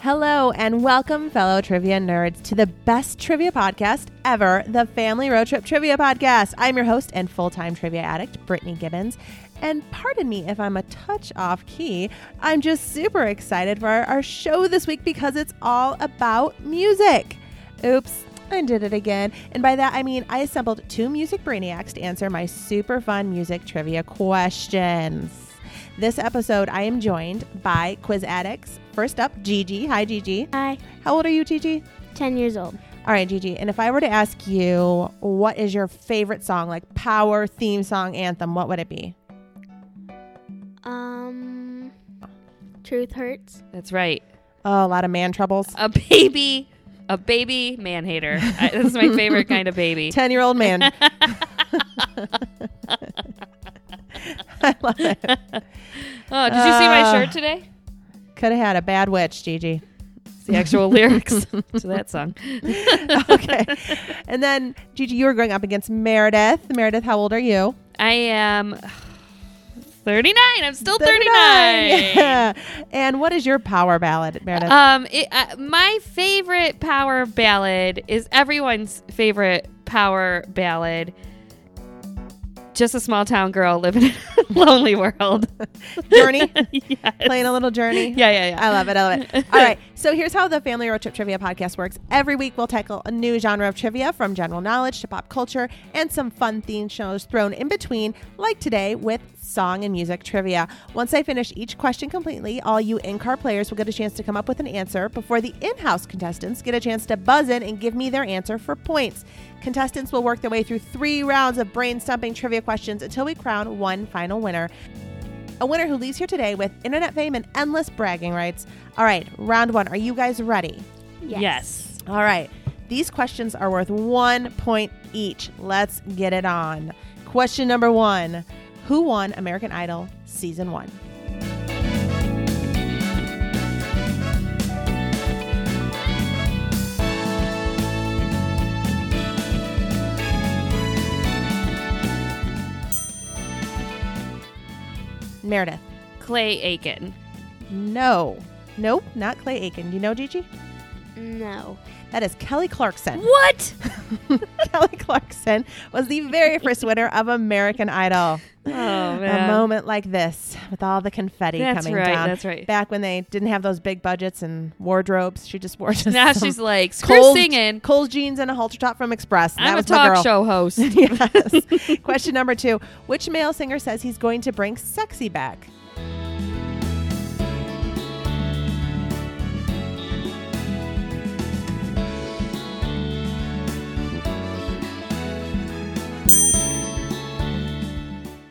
Hello and welcome, fellow trivia nerds, to the best trivia podcast ever, the Family Road Trip Trivia Podcast. I'm your host and full-time trivia addict, Brittany Gibbons. And pardon me if I'm a touch off key, I'm just super excited for our show this week because it's all about music. Oops. I did it again. And by that, I mean I assembled two music brainiacs to answer my super fun music trivia questions. This episode, I am joined by Quiz Addicts. First up, Gigi. Hi, Gigi. Hi. How old are you, Gigi? 10 years old. All right, Gigi. And if I were to ask you, what is your favorite song, like power, theme song, anthem, what would it be? Truth Hurts. That's right. Oh, a lot of man troubles. A baby man hater. That's my favorite kind of baby. 10-year-old man. I love it. Oh, did you see my shirt today? Could have had a bad witch, Gigi. It's the actual lyrics to that song. Okay. And then, Gigi, you were going up against Meredith. Meredith, how old are you? I am 39. I'm still 39. Yeah. And what is your power ballad, Meredith? My favorite power ballad is everyone's favorite power ballad. Just a small town girl living in a lonely world. Journey? Yes. Playing a little Journey? Yeah. I love it. All right. So here's how the Family Road Trip Trivia Podcast works. Every week we'll tackle a new genre of trivia, from general knowledge to pop culture and some fun themed shows thrown in between, like today with song and music trivia. Once I finish each question completely, all you in-car players will get a chance to come up with an answer before the in-house contestants get a chance to buzz in and give me their answer for points. Contestants will work their way through 3 rounds of brain-stumping trivia questions until we crown one final winner. A winner who leaves here today with internet fame and endless bragging rights. All right, round one. Are you guys ready? Yes. All right. These questions are worth 1 point each. Let's get it on. Question number 1. Who won American Idol Season 1? Meredith. Clay Aiken. No. Nope, not Clay Aiken. Do you know, Gigi? No. That is Kelly Clarkson. What? Kelly Clarkson was the very first winner of American Idol. Oh, man. A moment like this with all the confetti coming down. That's right. Back when they didn't have those big budgets and wardrobes, she just wore just now she's like, screw singing. Cold jeans and a halter top from Express. I'm a talk show host. Yes. Question number 2. Which male singer says he's going to bring sexy back?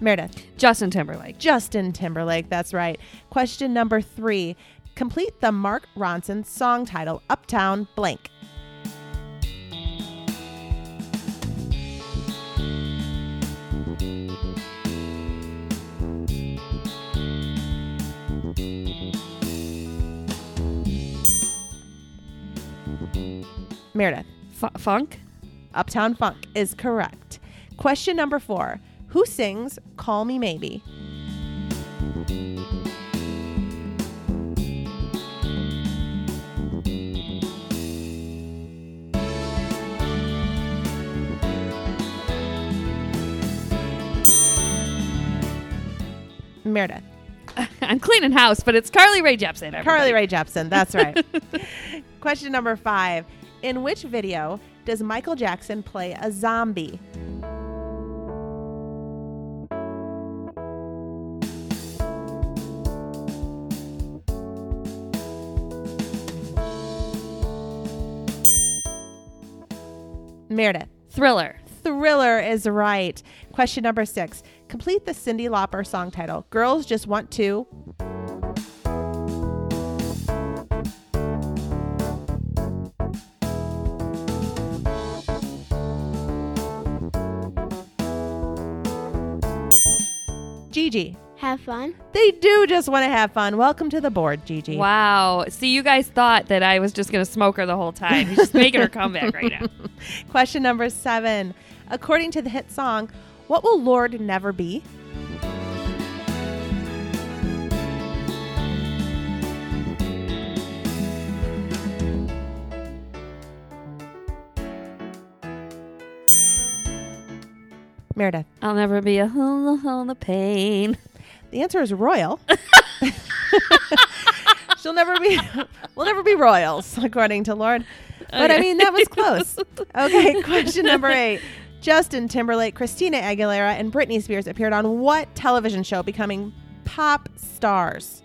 Meredith. Justin Timberlake. That's right. Question number 3. Complete the Mark Ronson song title, Uptown Blank. Meredith. Funk? Uptown Funk is correct. Question number 4. Who sings Call Me Maybe? Meredith. I'm cleaning house, but it's Carly Rae Jepsen. Everybody. Carly Rae Jepsen, that's right. Question number 5. In which video does Michael Jackson play a zombie? Meredith. Thriller. Thriller is right. Question number 6. Complete the Cyndi Lauper song title. Girls Just Want to... Gigi. Have fun. They do just want to have fun. Welcome to the board, Gigi. Wow. See, you guys thought that I was just going to smoke her the whole time. You're just making her comeback right now. Question number 7. According to the hit song, what will Lord never be? Meredith. I'll never be a hula pain. The answer is royal. We'll never be royals, according to Lord. But okay. I mean, that was close. Okay, question number 8. Justin Timberlake, Christina Aguilera, and Britney Spears appeared on what television show, becoming pop stars?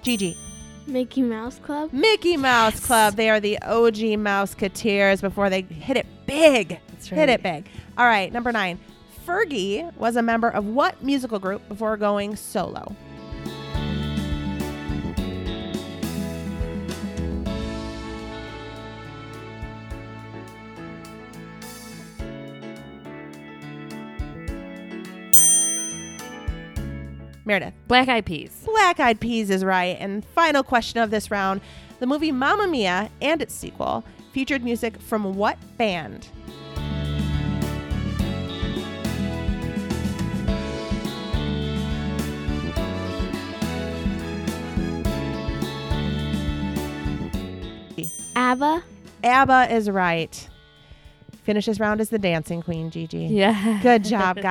Gigi. Mickey Mouse Club. Mickey Mouse Club. They are the OG Mouseketeers before they hit it big. That's right. Hit it big. All right, number 9. Fergie was a member of what musical group before going solo? Meredith. Black Eyed Peas. Black Eyed Peas is right. And final question of this round. The movie Mamma Mia and its sequel featured music from what band? Abba. Abba is right. Finish this round as the dancing queen, Gigi. Yeah. Good job, guys.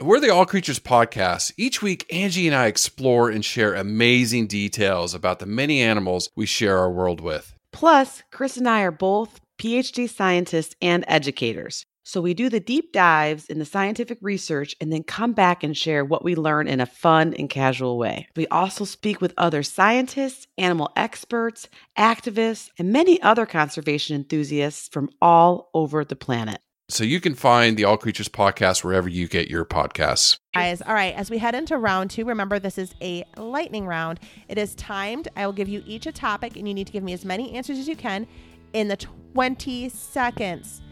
We're the All Creatures Podcast. Each week, Angie and I explore and share amazing details about the many animals we share our world with. Plus, Chris and I are both PhD scientists and educators. So we do the deep dives in the scientific research and then come back and share what we learn in a fun and casual way. We also speak with other scientists, animal experts, activists, and many other conservation enthusiasts from all over the planet. So you can find the All Creatures Podcast wherever you get your podcasts. Guys, all right, as we head into round 2, remember this is a lightning round. It is timed. I will give you each a topic, and you need to give me as many answers as you can in the 20 seconds.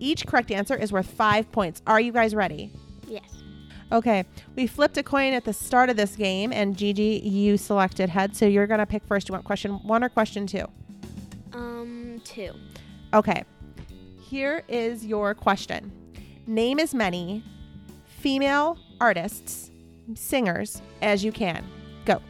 Each correct answer is worth 5 points. Are you guys ready? Yes. Okay, we flipped a coin at the start of this game, and Gigi, you selected head, so you're going to pick first. Do you want question 1 or question 2? 2. Okay. Here is your question. Name as many female artists, singers, as you can. Go.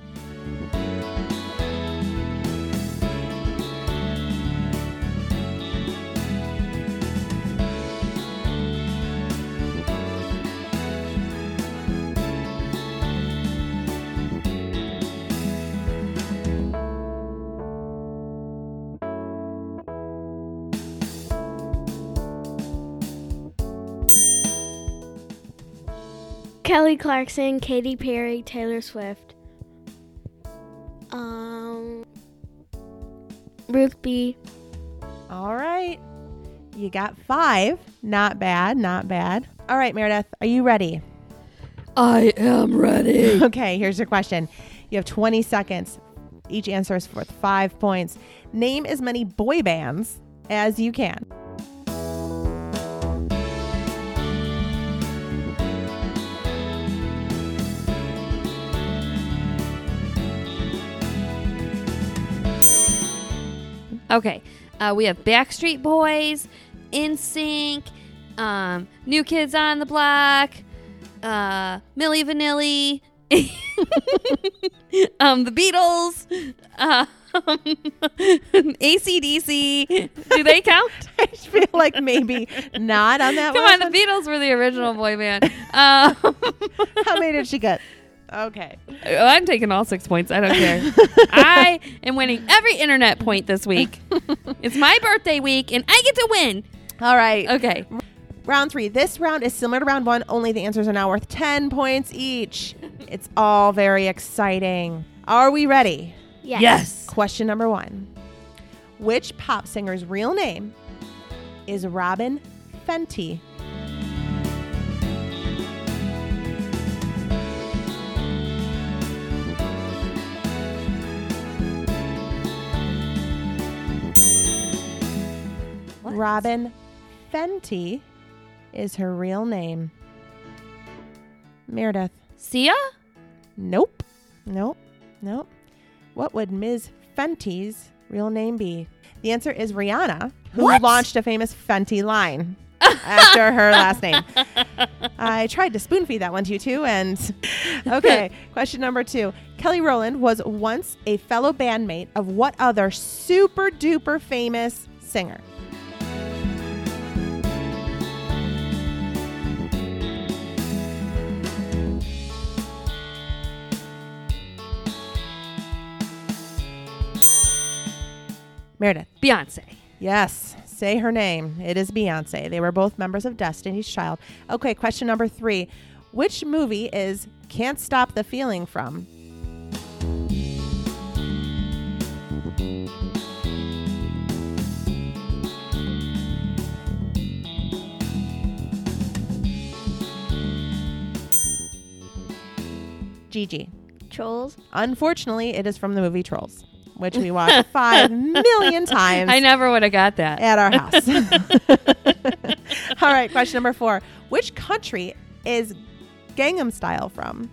Kelly Clarkson, Katy Perry, Taylor Swift, Ruth B. All right. You got 5. Not bad, not bad. All right, Meredith, are you ready? I am ready. Okay, here's your question. You have 20 seconds. Each answer is worth 5 points. Name as many boy bands as you can. Okay, we have Backstreet Boys, NSYNC, New Kids on the Block, Milli Vanilli, The Beatles, AC/DC. Do they count? I feel like maybe not on that. Come on, the Beatles were the original boy band. How many did she get? Okay. I'm taking all 6 points. I don't care. I am winning every internet point this week. It's my birthday week, and I get to win. All right. Okay. Round three. This round is similar to round one, only the answers are now worth 10 points each. It's all very exciting. Are we ready? Yes. Yes. Question number one. Which pop singer's real name is Robin Fenty? What? Robin Fenty is her real name. Meredith. Sia? Nope. What would Ms. Fenty's real name be? The answer is Rihanna, who launched a famous Fenty line after her last name. I tried to spoon feed that one to you too. And okay, question number two. Kelly Rowland was once a fellow bandmate of what other super duper famous singer? Meredith. Beyonce. Yes. Say her name. It is Beyonce. They were both members of Destiny's Child. Okay, question number three. Which movie is Can't Stop the Feeling from? Gigi. Trolls. Unfortunately, it is from the movie Trolls, which we watched 5 million times. I never would have got that. At our house. All right, question number four. Which country is Gangnam Style from?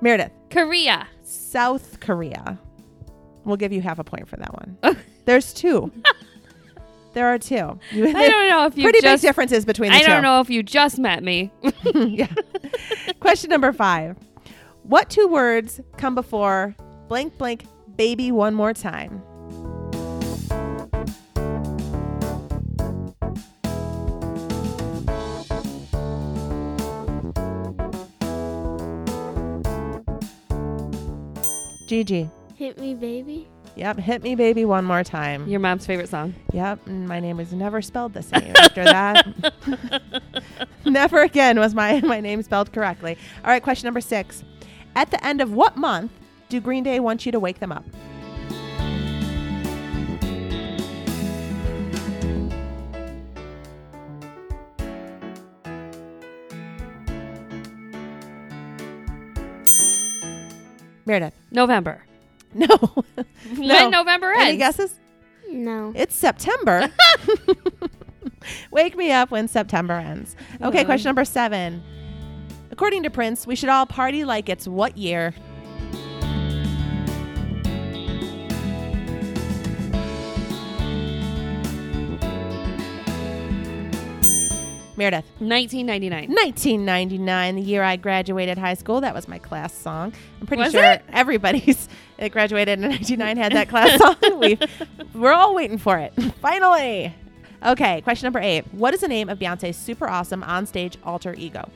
Meredith. Korea. South Korea. We'll give you half a point for that one. There's two. There are two. I don't know if you pretty big differences between the two. I don't know if you just met me. Yeah. Question number five. What two words come before blank blank baby one more time? Gigi. Hit me baby. Yep, hit me baby one more time. Your mom's favorite song. Yep, and my name was never spelled the same after that. Never again was my name spelled correctly. All right, question number six. At the end of what month do Green Day want you to wake them up? Meredith. November. No. When November ends. Any guesses? No. It's September. Wake me up when September ends. Okay, question number seven. According to Prince, we should all party like it's what year? Meredith. 1999. 1999, the year I graduated high school. That was my class song. I'm pretty sure everybody's that graduated in 1999 had that class song. We're all waiting for it. Finally. Okay, question number eight. What is the name of Beyonce's super awesome onstage alter ego?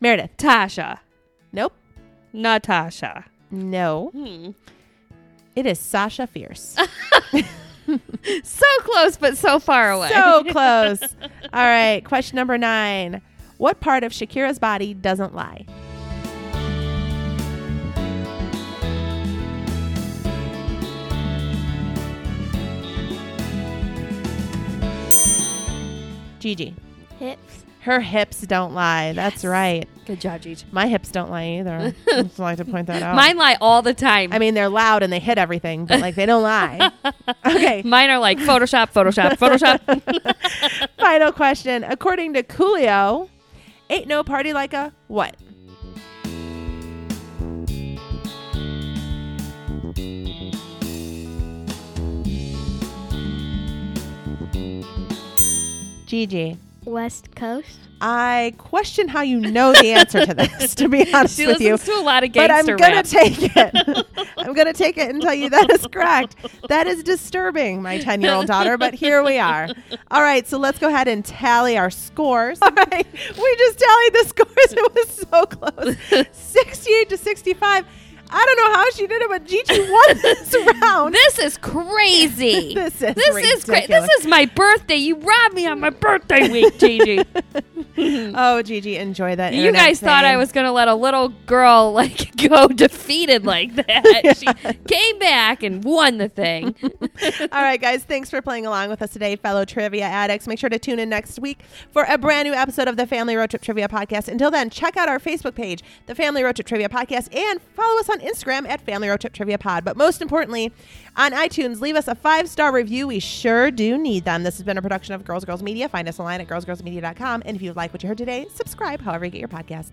Meredith. Tasha. Nope. Natasha. No. It is Sasha Fierce. So close, but so far away. So close. All right. Question number nine. What part of Shakira's body doesn't lie? Gigi. hips. Her hips don't lie. Yes. That's right. Good job, Gigi. My hips don't lie either. I just like to point that out. Mine lie all the time. I mean, they're loud and they hit everything, but like they don't lie. Okay. Mine are like Photoshop, Photoshop, Photoshop. Final question. According to Coolio, ain't no party like a what? Gigi. West Coast. I question how you know the answer to this, to be honest with you. She listens to a lot of gangster rap. But I'm going to take it. I'm going to take it and tell you that is correct. That is disturbing, my 10-year-old daughter, but here we are. All right, so let's go ahead and tally our scores. All right, we just tallied the scores. It was so close. 68 to 65. I don't know how she did it, but Gigi won this round. This is crazy. This is my birthday. You robbed me on my birthday week, Gigi. Oh, Gigi, enjoy that. You guys thought I was going to let a little girl like go defeated like that. Yes. She came back and won the thing. All right, guys. Thanks for playing along with us today, fellow trivia addicts. Make sure to tune in next week for a brand new episode of the Family Road Trip Trivia Podcast. Until then, check out our Facebook page, the Family Road Trip Trivia Podcast, and follow us on Instagram at Family Road Trip Trivia Pod. But most importantly, on iTunes, leave us a 5-star review. We sure do need them. This has been a production of Girls Girls Media. Find us online at girlsgirlsmedia.com. And if you like what you heard today, subscribe however you get your podcast.